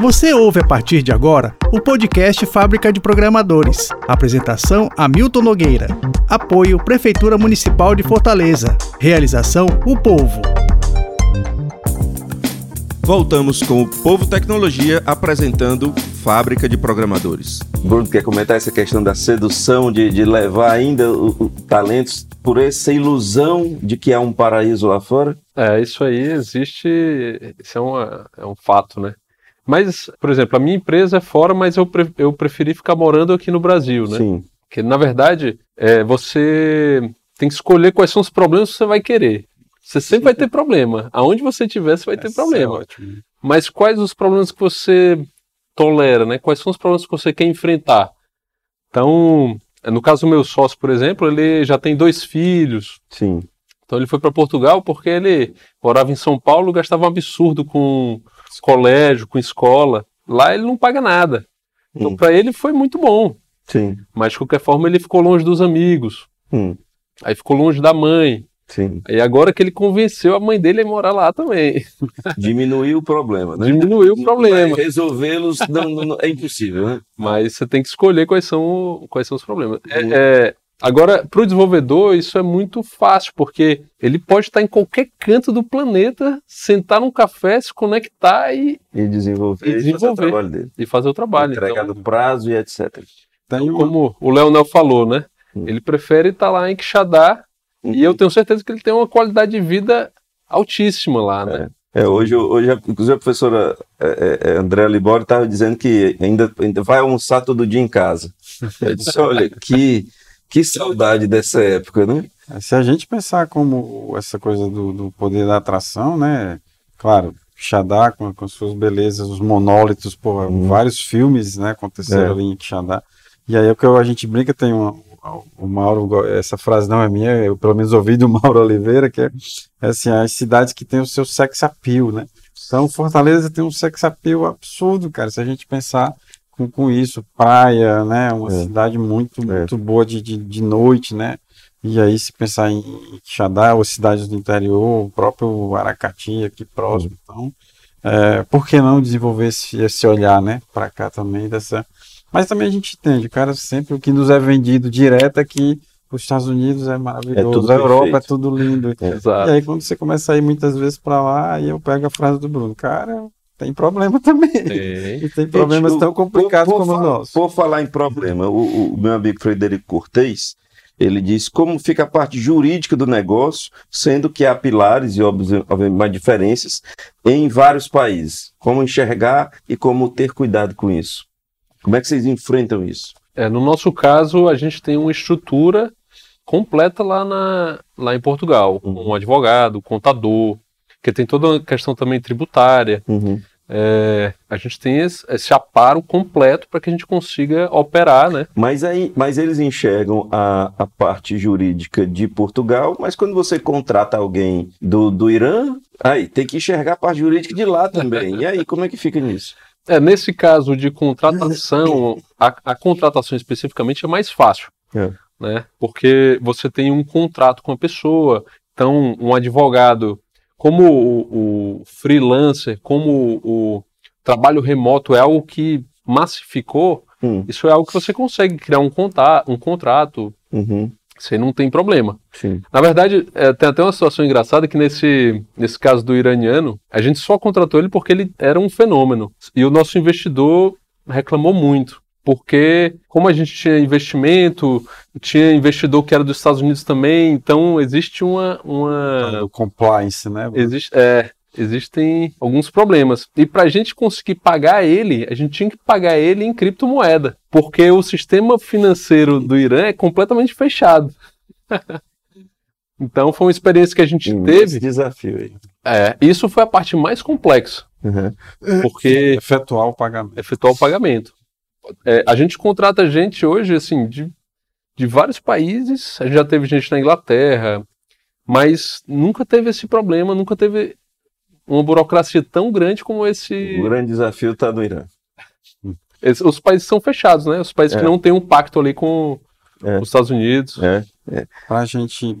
Você ouve a partir de agora o podcast Fábrica de Programadores. Apresentação Hamilton Nogueira. Apoio Prefeitura Municipal de Fortaleza. Realização O Povo. Voltamos com o Povo Tecnologia apresentando Fábrica de Programadores. Bruno, quer comentar essa questão da sedução de levar ainda talentos por essa ilusão de que há um paraíso lá fora? Isso aí existe, isso é um fato, né? Mas, por exemplo, a minha empresa é fora, mas eu preferi ficar morando aqui no Brasil, né? Sim. Porque, na verdade, você tem que escolher quais são os problemas que você vai querer. Você sempre vai ter problema. Aonde você estiver, você vai ter problema. É ótimo. Mas quais os problemas que você tolera, né? Quais são os problemas que você quer enfrentar? Então, no caso do meu sócio, por exemplo, ele já tem 2 filhos. Sim. Então ele foi para Portugal porque ele morava em São Paulo, gastava um absurdo com colégio, com escola. Lá ele não paga nada. Então para ele foi muito bom. Sim. Mas de qualquer forma ele ficou longe dos amigos. Aí ficou longe da mãe. Sim. E agora que ele convenceu a mãe dele a morar lá também. Diminuiu o problema, né? Diminuiu o problema. Resolvê-los não, é impossível, né? Mas você tem que escolher quais são os problemas. Agora, para o desenvolvedor, isso é muito fácil, porque ele pode estar em qualquer canto do planeta, sentar num café, se conectar e desenvolver. E fazer o trabalho dele. E fazer o trabalho. Entregar no prazo e etc. Então, como o Leonel falou, né? Ele prefere estar lá em Quixadá. E eu tenho certeza que ele tem uma qualidade de vida altíssima lá, né? Hoje, inclusive a professora Andréa Libório estava dizendo que ainda vai almoçar todo dia em casa. Eu disse, olha, que saudade dessa época, né? Se a gente pensar como essa coisa do poder da atração, né? Claro, Quixadá com suas belezas, os monólitos, porra, vários filmes, né, aconteceram ali em Quixadá. E aí é que a gente brinca, tem o Mauro, essa frase não é minha, eu pelo menos ouvi do Mauro Oliveira, que é assim, as cidades que têm o seu sex appeal, né? Então Fortaleza tem um sex appeal absurdo, cara, se a gente pensar com isso, praia, né? Uma cidade muito boa de noite, né? E aí se pensar em Quixadá, ou cidades do interior, o próprio Aracati aqui próximo, então, por que não desenvolver esse olhar, né? Para cá também dessa... Mas também a gente entende, cara, sempre o que nos é vendido direto é que os Estados Unidos é maravilhoso, tudo a Europa perfeito. É tudo lindo. Exato. E aí quando você começa a ir muitas vezes para lá, aí eu pego a frase do Bruno, cara, tem problema também. E tem problemas tão complicados como o nosso. Por falar em problema, o meu amigo Frederico Cortez, ele diz como fica a parte jurídica do negócio, sendo que há pilares e, obviamente, diferenças em vários países. Como enxergar e como ter cuidado com isso? Como é que vocês enfrentam isso? No nosso caso, a gente tem uma estrutura completa lá em Portugal. Um advogado, contador, que tem toda uma questão também tributária. A gente tem esse aparo completo para que a gente consiga operar, né? Mas eles enxergam a parte jurídica de Portugal, mas quando você contrata alguém do Irã, aí tem que enxergar a parte jurídica de lá também. E aí, como é que fica nisso? Nesse caso de contratação, a contratação especificamente é mais fácil, né? Porque você tem um contrato com a pessoa, então um advogado, como o freelancer, como o trabalho remoto é algo que massificou, isso é algo que você consegue criar um contrato, você não tem problema. Sim. Na verdade, tem até uma situação engraçada que nesse caso do iraniano, a gente só contratou ele porque ele era um fenômeno. E o nosso investidor reclamou muito, porque como a gente tinha investidor que era dos Estados Unidos também, então existe uma... compliance, né? Existem alguns problemas. E para a gente conseguir pagar ele, a gente tinha que pagar ele em criptomoeda, porque o sistema financeiro do Irã é completamente fechado. Então foi uma experiência que a gente teve. Esse desafio aí. Isso foi a parte mais complexa. Porque efetuar o pagamento. A gente contrata gente hoje assim, de vários países. A gente já teve gente na Inglaterra, mas nunca teve esse problema, nunca teve uma burocracia tão grande como esse... O grande desafio está no Irã. Os países são fechados, né? Os países que não têm um pacto ali com os Estados Unidos. Para a gente,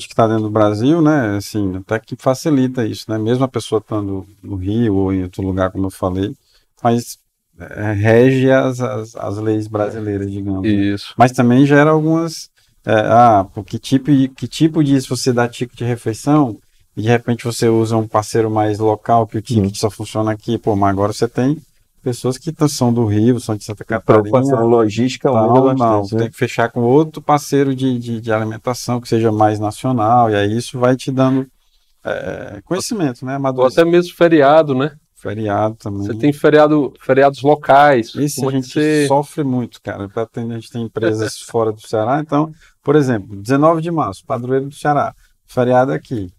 que está dentro do Brasil, né, assim, até que facilita isso, né, mesmo a pessoa estando no Rio ou em outro lugar, como eu falei, mas rege as leis brasileiras, digamos. Isso. Né? Mas também gera algumas, que tipo disso você dá ticket de refeição e de repente você usa um parceiro mais local que o ticket só funciona aqui, pô, mas agora você tem... Pessoas que são do Rio, são de Santa Catarina. Preocupação logística ou não. Tem que fechar com outro parceiro de alimentação que seja mais nacional, e aí isso vai te dando conhecimento, né? Ou até mesmo feriado, né? Feriado também. Você tem feriados locais. Isso a gente sofre muito, cara. A gente tem empresas fora do Ceará, então, por exemplo, 19 de março, padroeiro do Ceará, feriado aqui.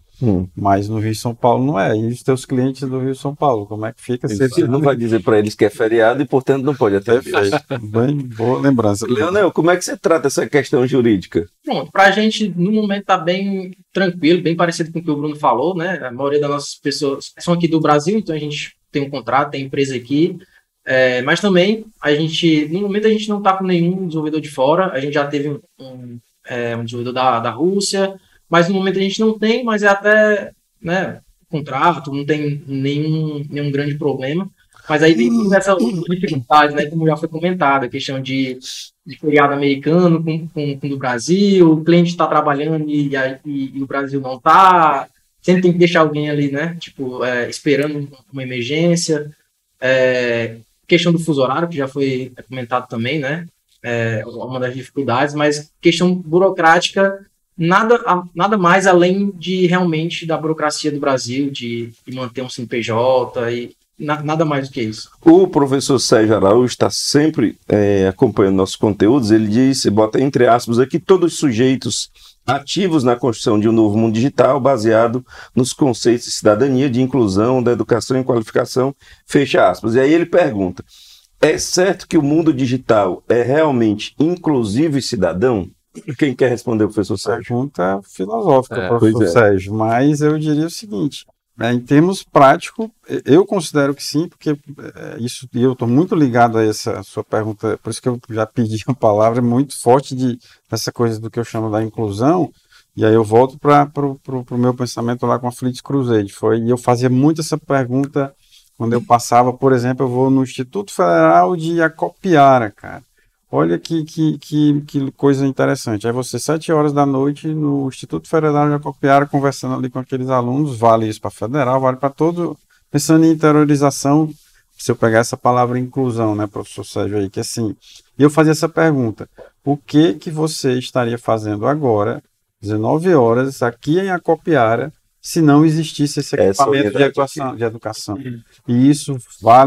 Mas no Rio e São Paulo não é. E os teus clientes do Rio e São Paulo, como é que fica? Você não vai dizer para eles que é feriado e, portanto, não pode até feito. Bem boa lembrança. Leonel, como é que você trata essa questão jurídica? Pronto, para a gente, no momento, está bem tranquilo, bem parecido com o que o Bruno falou, né? A maioria das nossas pessoas são aqui do Brasil, então a gente tem um contrato, tem empresa aqui. Mas também, no momento, a gente não está com nenhum desenvolvedor de fora. A gente já teve um desenvolvedor da Rússia, mas no momento a gente não tem, mas é até, né, contrato, não tem nenhum grande problema. Mas aí tem essa dificuldade, né, como já foi comentado, a questão de feriado americano com do Brasil, o cliente está trabalhando e o Brasil não está, sempre tem que deixar alguém ali, né, tipo, esperando uma emergência. Questão do fuso horário, que já foi comentado também, né, uma das dificuldades, mas questão burocrática, nada mais além de realmente da burocracia do Brasil, de manter um CNPJ, e nada mais do que isso. O professor Sérgio Araújo está sempre acompanhando nossos conteúdos. Ele diz, bota entre aspas aqui, todos sujeitos ativos na construção de um novo mundo digital baseado nos conceitos de cidadania, de inclusão, da educação e qualificação, fecha aspas. E aí ele pergunta, é certo que o mundo digital é realmente inclusivo e cidadão? Quem quer responder, professor Sérgio? Pergunta filosófica, professor Sérgio, mas eu diria o seguinte, em termos práticos, eu considero que sim, porque isso, eu estou muito ligado a essa sua pergunta, por isso que eu já pedi uma palavra muito forte dessa coisa do que eu chamo da inclusão, e aí eu volto para o meu pensamento lá com a Fleets Crusade, e eu fazia muito essa pergunta quando eu passava, por exemplo, eu vou no Instituto Federal de Acopiara, cara. Olha que coisa interessante. Aí você, 7h no Instituto Federal de Acopiara, conversando ali com aqueles alunos, vale isso para federal, vale para todo... Pensando em interiorização, se eu pegar essa palavra inclusão, né, professor Sérgio, aí, que assim... E eu fazia essa pergunta, o que você estaria fazendo agora, 19h, aqui em Acopiara, se não existisse esse equipamento de educação? E isso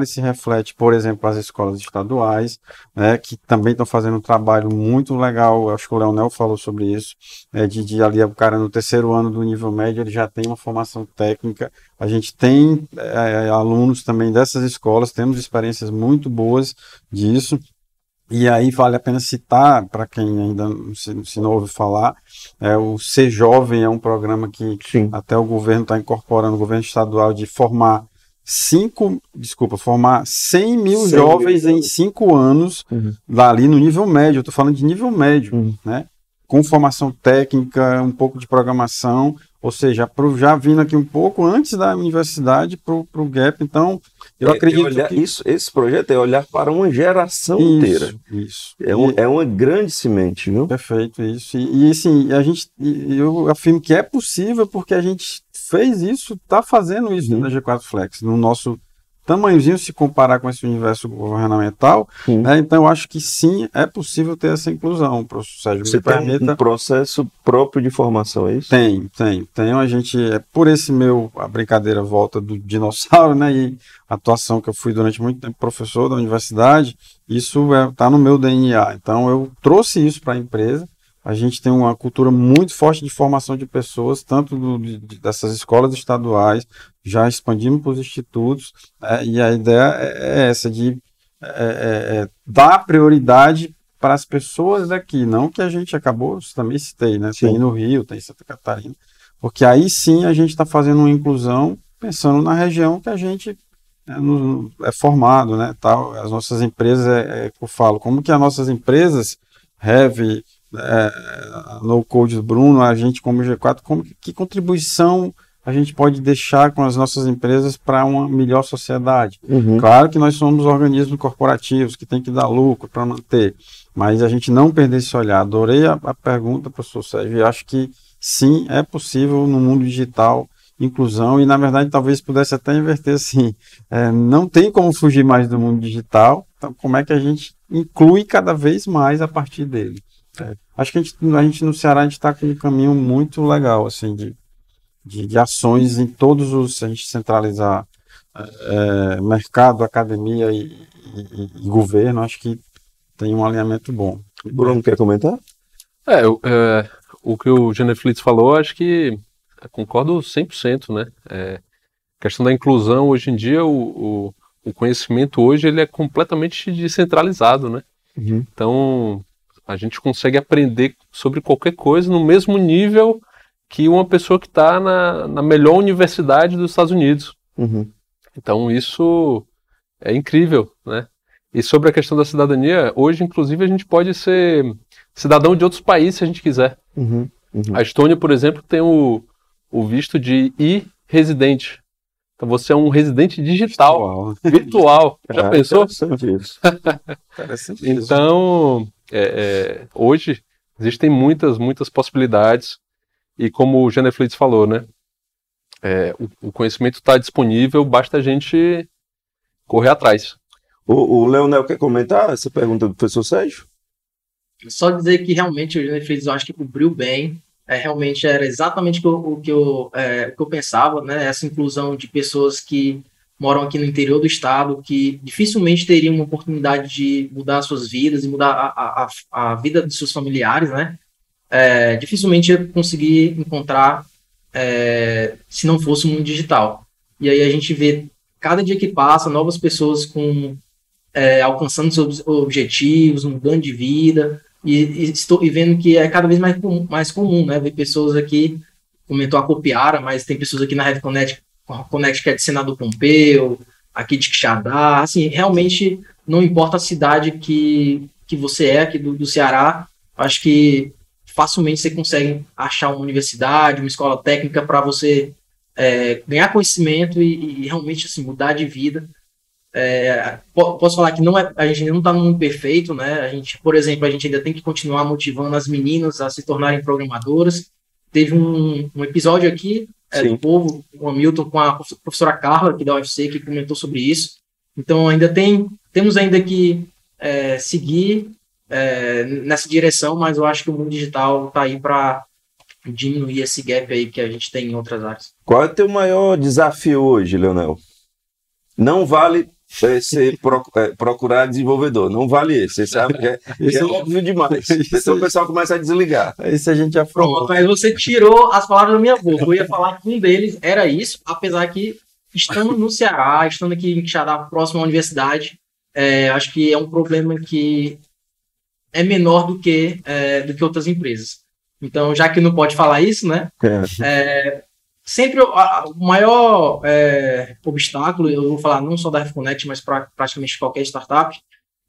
se reflete, por exemplo, às escolas estaduais, né, que também estão fazendo um trabalho muito legal, acho que o Leonel falou sobre isso, ali o cara no terceiro ano do nível médio, ele já tem uma formação técnica, a gente tem alunos também dessas escolas, temos experiências muito boas disso. E aí vale a pena citar, para quem ainda não ouve falar, o Ser Jovem é um programa que até o governo está incorporando, o governo estadual, de formar 100 mil jovens em 5 anos, lá ali no nível médio, eu estou falando de nível médio, né? Com formação técnica, um pouco de programação, ou seja, já vindo aqui um pouco antes da universidade para o gap, então... Eu acredito que esse projeto é olhar para uma geração inteira. Isso. É uma grande semente, viu? Perfeito, isso. E assim, eu afirmo que é possível porque a gente fez isso, está fazendo isso na G4Flex, no nosso tamanhozinho, se comparar com esse universo governamental, né? Então eu acho que sim, é possível ter essa inclusão, professor Sérgio. Você tem um processo próprio de formação, é isso? Tem. A gente, por esse a brincadeira volta do dinossauro, né, e a atuação que eu fui durante muito tempo professor da universidade, isso está no meu DNA, então eu trouxe isso para a empresa. A gente tem uma cultura muito forte de formação de pessoas, tanto dessas escolas estaduais, já expandimos para os institutos, e a ideia é essa, de dar prioridade para as pessoas daqui, não que a gente acabou, também citei, né? Tem no Rio, tem em Santa Catarina, porque aí sim a gente está fazendo uma inclusão, pensando na região que a gente é formado, né? Tal. As nossas empresas, eu falo, como que as nossas empresas, Heavy, no Code do Bruno, a gente como G4, que contribuição a gente pode deixar com as nossas empresas para uma melhor sociedade. Uhum. Claro que nós somos organismos corporativos que tem que dar lucro para manter, mas a gente não perder esse olhar. Adorei a pergunta, professor Sérgio, e acho que sim, é possível no mundo digital inclusão, e na verdade talvez pudesse até inverter assim, não tem como fugir mais do mundo digital, então como é que a gente inclui cada vez mais a partir dele? Acho que a gente no Ceará, a gente está com um caminho muito legal, assim, de ações em todos os, se a gente centralizar mercado, academia e governo, acho que tem um alinhamento bom. Bruno, quer comentar? O que o Geneflides falou, acho que concordo 100%, né? Questão da inclusão, hoje em dia, o conhecimento hoje ele é completamente descentralizado, né? Uhum. Então, a gente consegue aprender sobre qualquer coisa no mesmo nível que uma pessoa que está na melhor universidade dos Estados Unidos. Uhum. Então, isso é incrível, né? E sobre a questão da cidadania, hoje, inclusive, a gente pode ser cidadão de outros países se a gente quiser. Uhum. Uhum. A Estônia, por exemplo, tem o visto de e-residente. Então você é um residente digital, virtual. Já pensou? Interessante isso. Interessante isso. Então, hoje, existem muitas possibilidades. E como o Geneflides falou, né? O conhecimento está disponível, basta a gente correr atrás. O Leonel quer comentar essa pergunta do professor Sérgio? Só dizer que realmente o Geneflides, eu acho que cobriu bem. Realmente era exatamente o que eu pensava, né? Essa inclusão de pessoas que moram aqui no interior do estado, que dificilmente teriam uma oportunidade de mudar suas vidas e mudar a vida dos seus familiares, né? Dificilmente ia conseguir encontrar se não fosse o mundo digital. E aí a gente vê, cada dia que passa, novas pessoas alcançando seus objetivos, mudando de vida. E vendo que é cada vez mais comum, né? Ver pessoas aqui, comentou a Acopiara, mas tem pessoas aqui na HevyConnect que é de Senado Pompeu, aqui de Quixadá. Assim, realmente não importa a cidade que você é aqui do Ceará, acho que facilmente você consegue achar uma universidade, uma escola técnica para você ganhar conhecimento e realmente assim, mudar de vida. Posso falar que a gente não está no mundo perfeito, né? A gente, por exemplo, a gente ainda tem que continuar motivando as meninas a se tornarem programadoras. Teve um episódio aqui do Povo, com o Hamilton, com a professora Carla, aqui da UFC, que comentou sobre isso. Então, ainda temos ainda que seguir nessa direção, mas eu acho que o mundo digital está aí para diminuir esse gap aí que a gente tem em outras áreas. Qual é o teu maior desafio hoje, Leonel? Não vale procurar desenvolvedor, não vale isso. Você sabe que é óbvio demais. Então o pessoal começa a desligar. Isso a gente já falou. Mas você tirou as palavras da minha boca. Eu ia falar que um deles era isso, apesar que estando no Ceará, estando aqui em Quixadá, próximo à universidade, acho que é um problema que é menor do que outras empresas. Então, já que não pode falar isso, né? Sempre o maior obstáculo, eu vou falar não só da HevyConnect, mas para praticamente qualquer startup,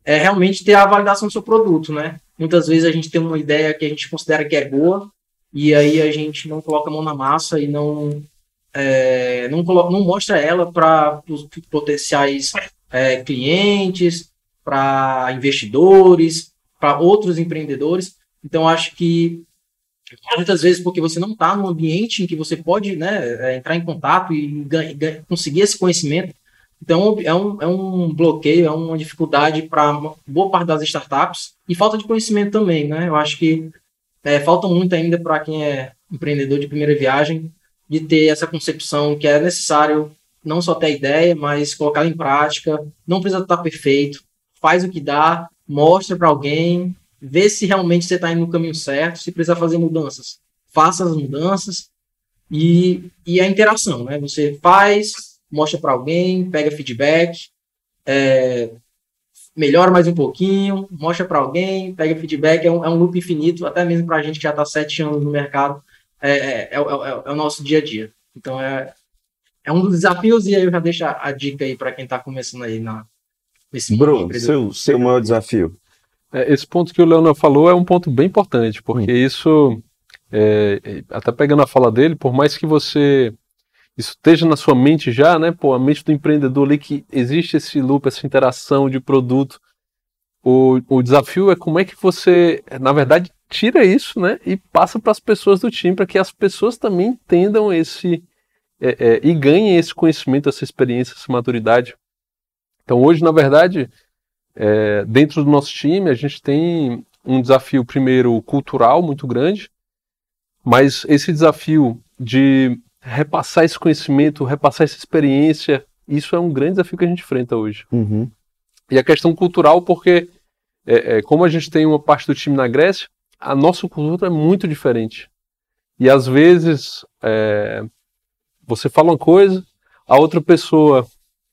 é realmente ter a validação do seu produto, né? Muitas vezes a gente tem uma ideia que a gente considera que é boa, e aí a gente não coloca a mão na massa e não mostra ela para os potenciais clientes, para investidores, para outros empreendedores. Então, acho que muitas vezes porque você não está num ambiente em que você pode, né, entrar em contato e conseguir esse conhecimento. Então, é um bloqueio, é uma dificuldade para boa parte das startups e falta de conhecimento também, né? Eu acho que falta muito ainda para quem é empreendedor de primeira viagem de ter essa concepção que é necessário não só ter a ideia, mas colocar em prática, não precisa estar perfeito, faz o que dá, mostra para alguém, vê se realmente você está indo no caminho certo, se precisar fazer mudanças, faça as mudanças e a interação, né? Você faz, mostra para alguém, pega feedback, melhora mais um pouquinho, mostra para alguém, pega feedback, é um loop infinito, até mesmo para a gente que já está 7 anos no mercado, é o nosso dia a dia. Então, é um dos desafios e aí eu já deixo a dica aí para quem está começando aí nesse Bruno, seu maior desafio. Esse ponto que o Leonel falou é um ponto bem importante, porque isso, até pegando a fala dele, por mais que você esteja na sua mente já, né, pô, a mente do empreendedor ali, que existe esse loop, essa interação de produto, o desafio é como é que você, na verdade, tira isso, né, e passa para as pessoas do time, para que as pessoas também entendam esse, e ganhem esse conhecimento, essa experiência, essa maturidade. Então hoje, na verdade, dentro do nosso time, a gente tem um desafio, primeiro, cultural muito grande, mas esse desafio de repassar esse conhecimento, repassar essa experiência, isso é um grande desafio que a gente enfrenta hoje. Uhum. E a questão cultural, porque como a gente tem uma parte do time na Grécia, a nossa cultura é muito diferente. E às vezes você fala uma coisa, a outra pessoa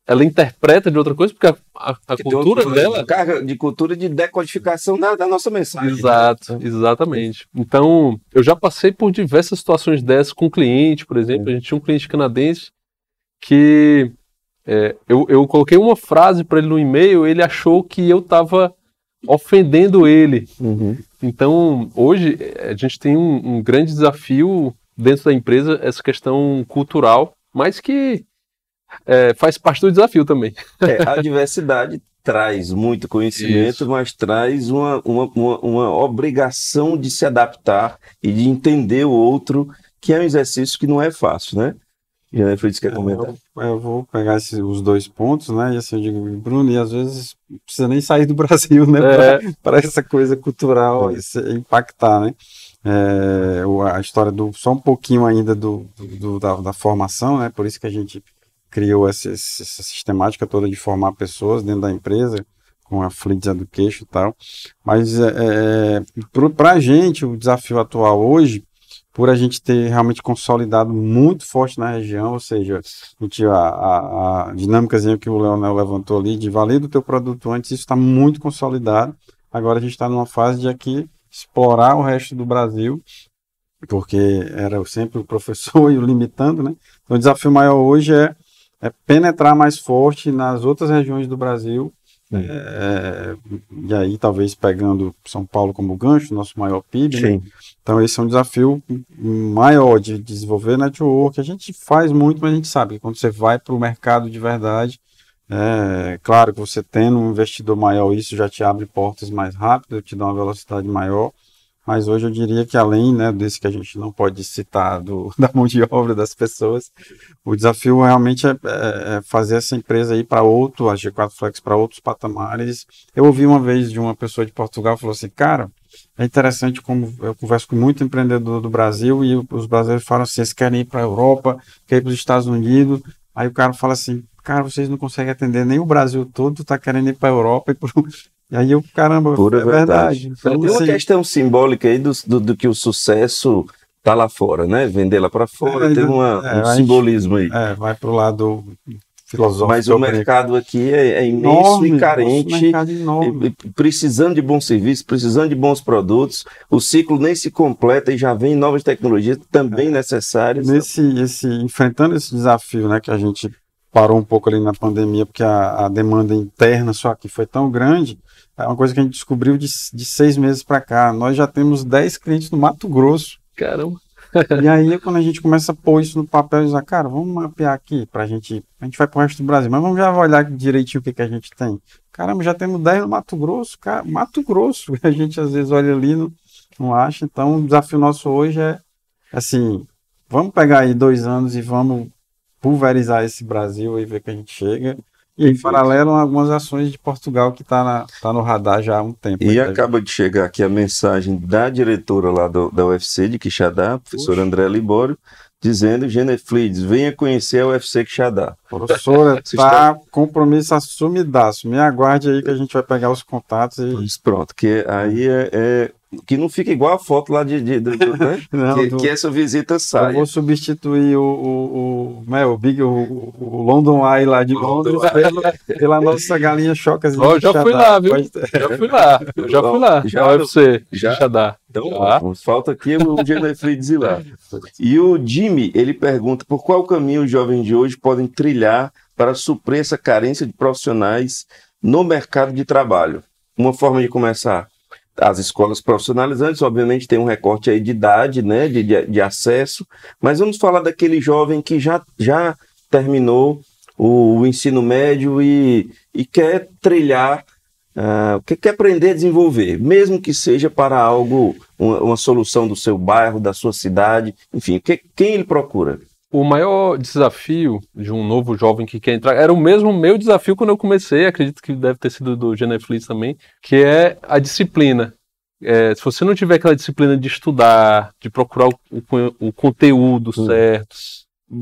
ela interpreta de outra coisa, porque a cultura dela... Carga de cultura de decodificação da nossa mensagem. Exato, né? Exatamente. Então, eu já passei por diversas situações dessas com cliente, por exemplo. A gente tinha um cliente canadense que... eu coloquei uma frase para ele no e-mail, ele achou que eu estava ofendendo ele. Uhum. Então, hoje, a gente tem um grande desafio dentro da empresa, essa questão cultural, mas que faz parte do desafio também. A diversidade traz muito conhecimento, isso, mas traz uma obrigação de se adaptar e de entender o outro, que é um exercício que não é fácil, né? Geneflides, quer comentar? Eu vou pegar os dois pontos, né? E assim, eu digo, Bruno, e às vezes não precisa nem sair do Brasil, né? Para essa coisa cultural impactar, né? A história só um pouquinho ainda da formação, né? Por isso que a gente criou essa sistemática toda de formar pessoas dentro da empresa, com a Fleets Education e tal. Mas para a gente, o desafio atual hoje, por a gente ter realmente consolidado muito forte na região, ou seja, a dinâmicazinha que o Leonel levantou ali, de valer do teu produto antes, isso está muito consolidado. Agora a gente está numa fase de aqui explorar o resto do Brasil, porque era sempre o professor e o limitando, né? Então o desafio maior hoje é penetrar mais forte nas outras regiões do Brasil, e aí talvez pegando São Paulo como gancho, nosso maior PIB, né? Então esse é um desafio maior de desenvolver network. A gente faz muito, mas a gente sabe que quando você vai para o mercado de verdade, claro que você tendo um investidor maior, isso já te abre portas mais rápido, te dá uma velocidade maior, mas hoje eu diria que além, né, desse que a gente não pode citar da mão de obra das pessoas, o desafio realmente é fazer essa empresa ir para a G4Flex, para outros patamares. Eu ouvi uma vez de uma pessoa de Portugal, falou assim, cara, é interessante como eu converso com muito empreendedor do Brasil e os brasileiros falam assim, eles querem ir para a Europa, querem ir para os Estados Unidos, aí o cara fala assim, cara, vocês não conseguem atender nem o Brasil todo, tá querendo ir para a Europa E aí eu, caramba, pura é verdade. Então, tem uma questão simbólica aí do que o sucesso tá lá fora, né? Vender lá para fora, tem um simbolismo aí. Vai pro lado filosófico. Mas o mercado aqui é imenso e carente, precisando de bom serviço, precisando de bons produtos. O ciclo nem se completa e já vem novas tecnologias também necessárias. Enfrentando esse desafio, né, que a gente parou um pouco ali na pandemia, porque a demanda interna só aqui foi tão grande. É uma coisa que a gente descobriu de 6 meses para cá. Nós já temos 10 clientes no Mato Grosso. Caramba! E aí, quando a gente começa a pôr isso no papel e dizer, cara, vamos mapear aqui para a gente... A gente vai para o resto do Brasil, mas vamos já olhar direitinho o que a gente tem. Caramba, já temos 10 no Mato Grosso, cara. Mato Grosso! A gente, às vezes, olha ali e não acha. Então, o desafio nosso hoje é, assim, vamos pegar aí 2 anos e vamos pulverizar esse Brasil e ver que a gente chega. E em paralelo, algumas ações de Portugal que tá no radar já há um tempo. E acaba de chegar aqui a mensagem da diretora lá da UFC de Quixadá, professora André Libório, dizendo, Geneflides, venha conhecer a UFC Quixadá. Professora, está compromisso assumidaço. Me aguarde aí que a gente vai pegar os contatos e... Pois pronto, que aí que não fica igual a foto lá né? Não, que essa visita sai. Eu vou substituir o London Eye lá de Londres pela nossa galinha chocas. Eu já fui lá, viu? Já fui lá. Já dá. Então, falta aqui o Geneflides ir lá. E o Jimmy, ele pergunta, por qual caminho os jovens de hoje podem trilhar para suprir essa carência de profissionais no mercado de trabalho? uma forma de começar. As escolas profissionalizantes, obviamente, tem um recorte aí de idade, né, de acesso, mas vamos falar daquele jovem que já terminou o ensino médio e quer trilhar, quer aprender a desenvolver, mesmo que seja para algo, uma solução do seu bairro, da sua cidade, enfim, quem ele procura? O maior desafio de um novo jovem que quer entrar, era o mesmo meu desafio quando eu comecei, acredito que deve ter sido do Geneflides também, que é a disciplina. Se você não tiver aquela disciplina de estudar, de procurar o conteúdo certo,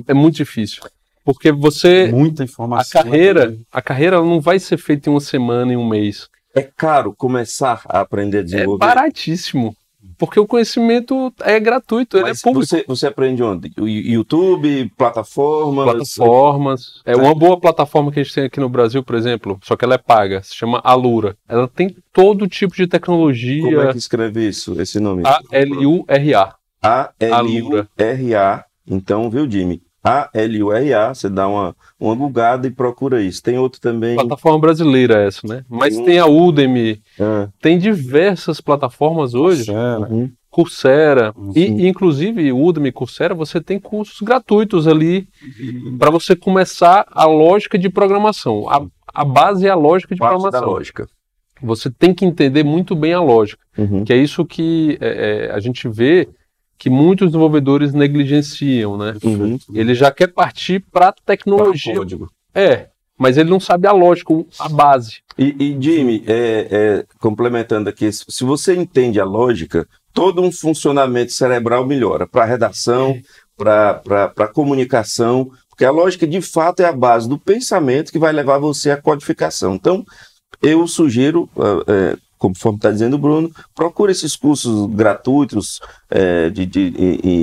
é muito difícil. Porque você... Muita informação. A carreira ela não vai ser feita em uma semana, em um mês. É caro começar a aprender a desenvolver. É baratíssimo. Porque o conhecimento é gratuito, ele é público. Você aprende onde? YouTube, plataformas? É uma boa plataforma que a gente tem aqui no Brasil, por exemplo, só que ela é paga, se chama Alura. Ela tem todo tipo de tecnologia. Como é que escreve isso, esse nome? A-L-U-R-A. A-L-U-R-A. Então, viu, Jimmy? A-L-U-R-A, você dá uma googada e procura isso. Tem outro também... Plataforma brasileira essa, né? Mas tem a Udemy, tem diversas plataformas hoje, Coursera, e inclusive Udemy e Coursera, você tem cursos gratuitos ali para você começar a lógica de programação. A base é a lógica de programação. Você tem que entender muito bem a lógica, que é isso que a gente vê que muitos desenvolvedores negligenciam, né? Ele já quer partir para a tecnologia. Mas ele não sabe a lógica, a base. E Jimmy, complementando aqui, se você entende a lógica, todo um funcionamento cerebral melhora para a redação, para a comunicação, porque a lógica, de fato, é a base do pensamento que vai levar você à codificação. Então, eu sugiro... conforme está dizendo o Bruno, procura esses cursos gratuitos, de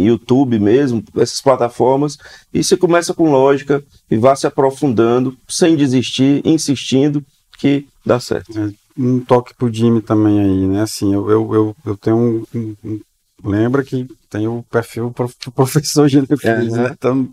YouTube mesmo, essas plataformas, e você começa com lógica e vá se aprofundando, sem desistir, insistindo, que dá certo. Um toque pro Jimmy também aí, né? Assim, eu tenho lembra que tem o perfil do professor Geneflides, né? Então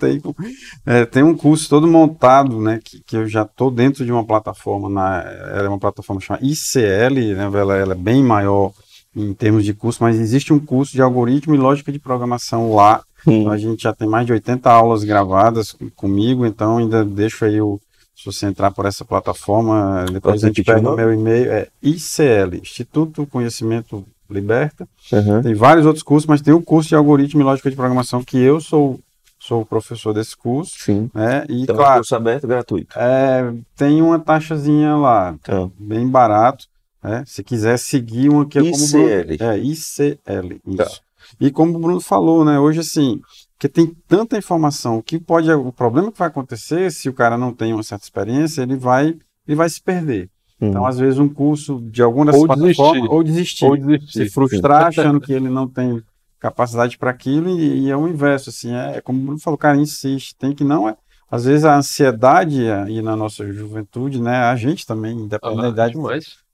tem um curso todo montado, né? Que eu já estou dentro de uma plataforma, ela é uma plataforma chamada ICL, né? Ela é bem maior em termos de curso, mas existe um curso de algoritmo e lógica de programação lá. Então a gente já tem mais de 80 aulas gravadas comigo, então ainda deixo aí se você entrar por essa plataforma, depois a gente pega o meu e-mail, é ICL, Instituto Conhecimento Liberta. Tem vários outros cursos, mas tem o curso de algoritmo e lógica de programação, que eu sou o professor desse curso. Né? E, então, claro, é um curso aberto, gratuito. Tem uma taxazinha lá, então, bem barato. Né? Se quiser seguir uma que é como o Bruno. ICL, isso. Tá. E como o Bruno falou, né? Hoje, assim, porque tem tanta informação, o problema que vai acontecer, se o cara não tem uma certa experiência, ele vai se perder. Então, às vezes, um curso de alguma dessas plataformas, ou desistir, se frustrar achando que ele não tem capacidade para aquilo, e é o inverso, assim, é como o Bruno falou, cara, insiste, tem que não é. Às vezes a ansiedade, e na nossa juventude, né, a gente também, independente da idade,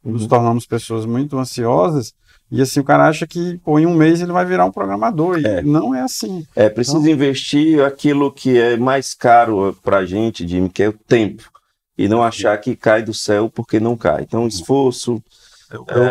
nos tornamos pessoas muito ansiosas, e assim, o cara acha que, em um mês ele vai virar um programador, e não é assim. Preciso investir aquilo que é mais caro para a gente, Jimmy, que é o tempo. E não achar que cai do céu, porque não cai. Então, esforço,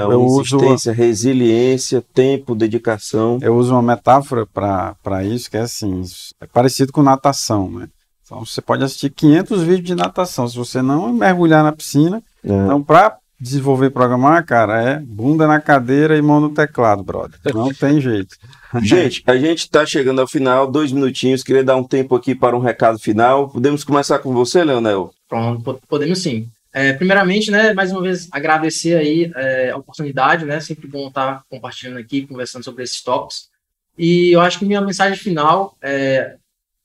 resistência, resiliência, tempo, dedicação. Eu uso uma metáfora para isso, que é assim, é parecido com natação, né? Então, você pode assistir 500 vídeos de natação, se você não mergulhar na piscina. Então, para desenvolver e programar, cara, é bunda na cadeira e mão no teclado, brother. Não tem jeito. Gente, a gente está chegando ao final, 2 minutinhos, queria dar um tempo aqui para um recado final. Podemos começar com você, Leonel? Pronto, podemos sim. Primeiramente, né, mais uma vez, agradecer aí a oportunidade, né, sempre bom estar compartilhando aqui, conversando sobre esses tópicos. E eu acho que minha mensagem final,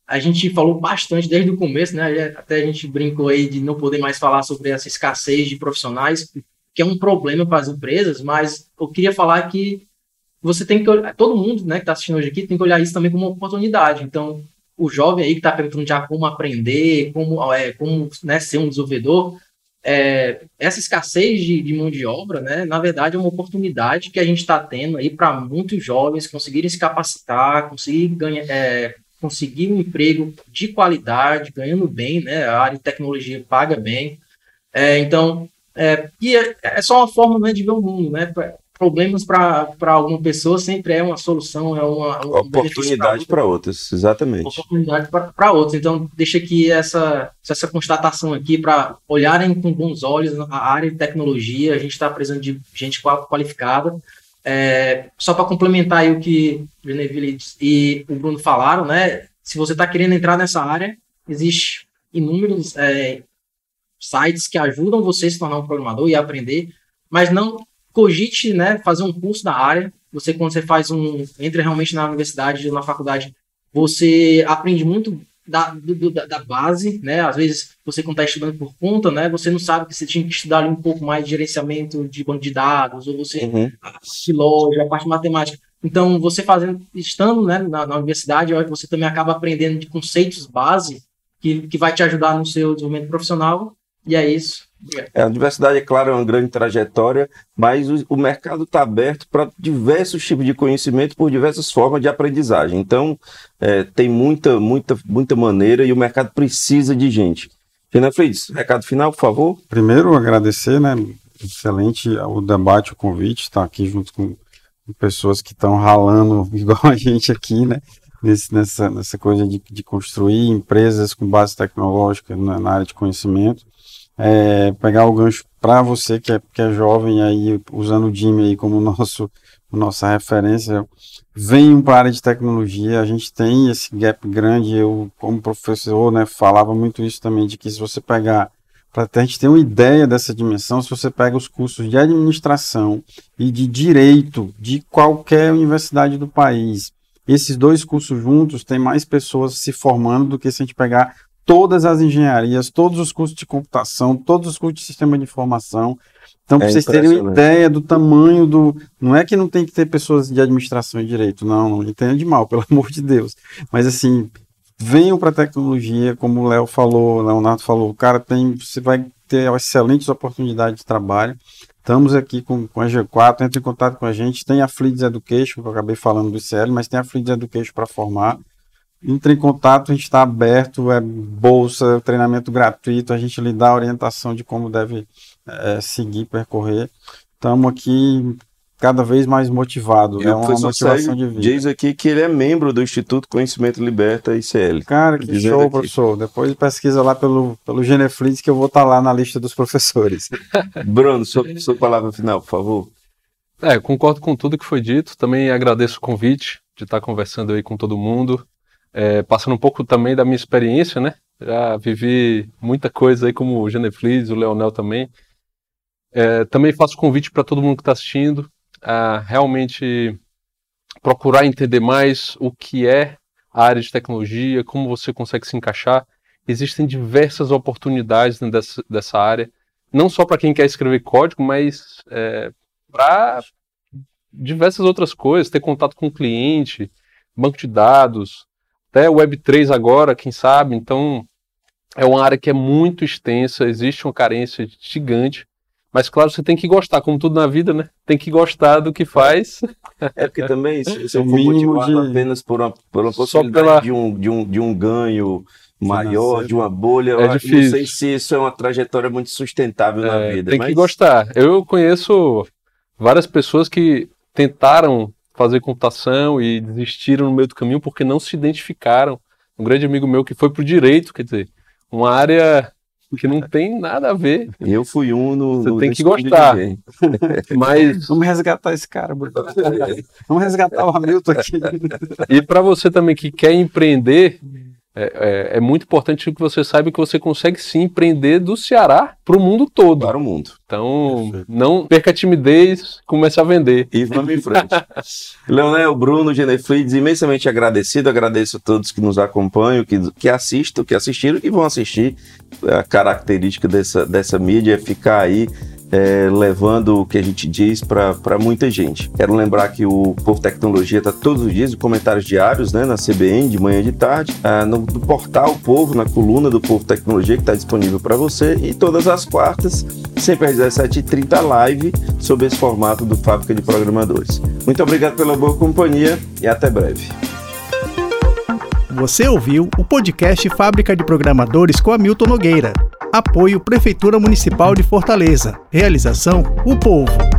a gente falou bastante desde o começo, né, até a gente brincou aí de não poder mais falar sobre essa escassez de profissionais, que é um problema para as empresas, mas eu queria falar que você tem que olhar, todo mundo, né, que está assistindo hoje aqui, tem que olhar isso também como uma oportunidade. Então, o jovem aí que está perguntando já como aprender, como né, ser um desenvolvedor, essa escassez de mão de obra, né, na verdade é uma oportunidade que a gente está tendo aí para muitos jovens conseguirem se capacitar, conseguir um emprego de qualidade, ganhando bem, né, a área de tecnologia paga bem. Então, E é só uma forma, né, de ver o mundo, né? Problemas para alguma pessoa sempre é uma solução, é uma oportunidade para outras, exatamente. Oportunidade para outras. Então, deixa aqui essa constatação aqui para olharem com bons olhos a área de tecnologia. A gente está precisando de gente qualificada. Só para complementar aí o que o Geneflides e o Bruno falaram, né? Se você está querendo entrar nessa área, existe inúmeros sites que ajudam você a se tornar um programador e aprender, mas não cogite, né, fazer um curso na área. Você, quando você faz entra realmente na universidade ou na faculdade, você aprende muito da base, né? Às vezes, você, quando está estudando por conta, né, você não sabe que você tinha que estudar ali um pouco mais de gerenciamento de banco de dados, ou você, a parte de loja, a parte de matemática. Então, você estando, né, na universidade, você também acaba aprendendo de conceitos base que vai te ajudar no seu desenvolvimento profissional. E é isso. A diversidade, é claro, é uma grande trajetória, mas o mercado está aberto para diversos tipos de conhecimento por diversas formas de aprendizagem. Então, tem muita maneira e o mercado precisa de gente. Geneflides, recado final, por favor. Primeiro, agradecer, né? Excelente o debate, o convite, estar aqui junto com pessoas que estão ralando igual a gente aqui, né? Nessa coisa de construir empresas com base tecnológica na área de conhecimento. Pegar o gancho para você que é jovem aí, usando o Udemy aí como nossa referência, venham para a área de tecnologia. A gente tem esse gap grande. Eu, como professor, né, falava muito isso também, de que se você pegar, para a gente ter uma ideia dessa dimensão, se você pega os cursos de administração e de direito de qualquer universidade do país, esses dois cursos juntos tem mais pessoas se formando do que se a gente pegar todas as engenharias, todos os cursos de computação, todos os cursos de sistema de informação. Então, para vocês terem uma ideia do tamanho do... Não é que não tem que ter pessoas de administração e direito, não entendo de mal, pelo amor de Deus. Mas, assim, venham para a tecnologia, como o Léo falou, o Leonardo falou, cara, você vai ter excelentes oportunidades de trabalho. Estamos aqui com a G4, entre em contato com a gente. Tem a Fleets Education, que eu acabei falando do ICL, mas tem a Fleets Education para formar. Entre em contato, a gente está aberto, é bolsa, treinamento gratuito, a gente lhe dá a orientação de como deve seguir, percorrer. Estamos aqui cada vez mais motivados, é uma motivação de vida. Diz aqui que ele é membro do Instituto Conhecimento Liberta, ICL. Cara, que show, professor. Depois pesquisa lá pelo Geneflides, que eu vou estar lá na lista dos professores. Bruno, sua palavra final, por favor. Eu concordo com tudo que foi dito, também agradeço o convite de estar conversando aí com todo mundo. Passando um pouco também da minha experiência, né? Já vivi muita coisa aí, como o Geneflides, o Leonel também. Também faço convite para todo mundo que está assistindo a realmente procurar entender mais o que é a área de tecnologia, como você consegue se encaixar. Existem diversas oportunidades dessa área, não só para quem quer escrever código, mas para diversas outras coisas, ter contato com o cliente, banco de dados, até Web3 agora, quem sabe. Então, é uma área que é muito extensa, existe uma carência gigante, mas claro, você tem que gostar, como tudo na vida, né? Tem que gostar do que faz. Porque também, se eu for motivado apenas por uma possibilidade de um ganho maior, de uma bolha, eu não sei se isso é uma trajetória muito sustentável na vida. Tem que gostar. Eu conheço várias pessoas que tentaram fazer computação e desistiram no meio do caminho porque não se identificaram. Um grande amigo meu que foi para o direito, quer dizer, uma área que não tem nada a ver. Eu fui um no... Você tem que gostar. Mas... Vamos resgatar esse cara, Bruno. Vamos resgatar o Hamilton aqui. E para você também que quer empreender, é muito importante que você saiba que você consegue sim empreender do Ceará para o mundo todo. Para o mundo. Então, não perca a timidez, comece a vender. E vamos em frente. Leonel, Bruno, Geneflides, imensamente agradecido. Agradeço a todos que nos acompanham, que assistam, que assistiram e vão assistir. A característica dessa mídia é ficar aí levando o que a gente diz para muita gente. Quero lembrar que o Povo Tecnologia está todos os dias em comentários diários, né, na CBN, de manhã e de tarde, no portal Povo, na coluna do Povo Tecnologia, que está disponível para você, e todas as quartas, sempre às 17h30, live sobre esse formato do Fábrica de Programadores. Muito obrigado pela boa companhia e até breve. Você ouviu o podcast Fábrica de Programadores com Hamilton Nogueira. Apoio Prefeitura Municipal de Fortaleza. Realização: O Povo.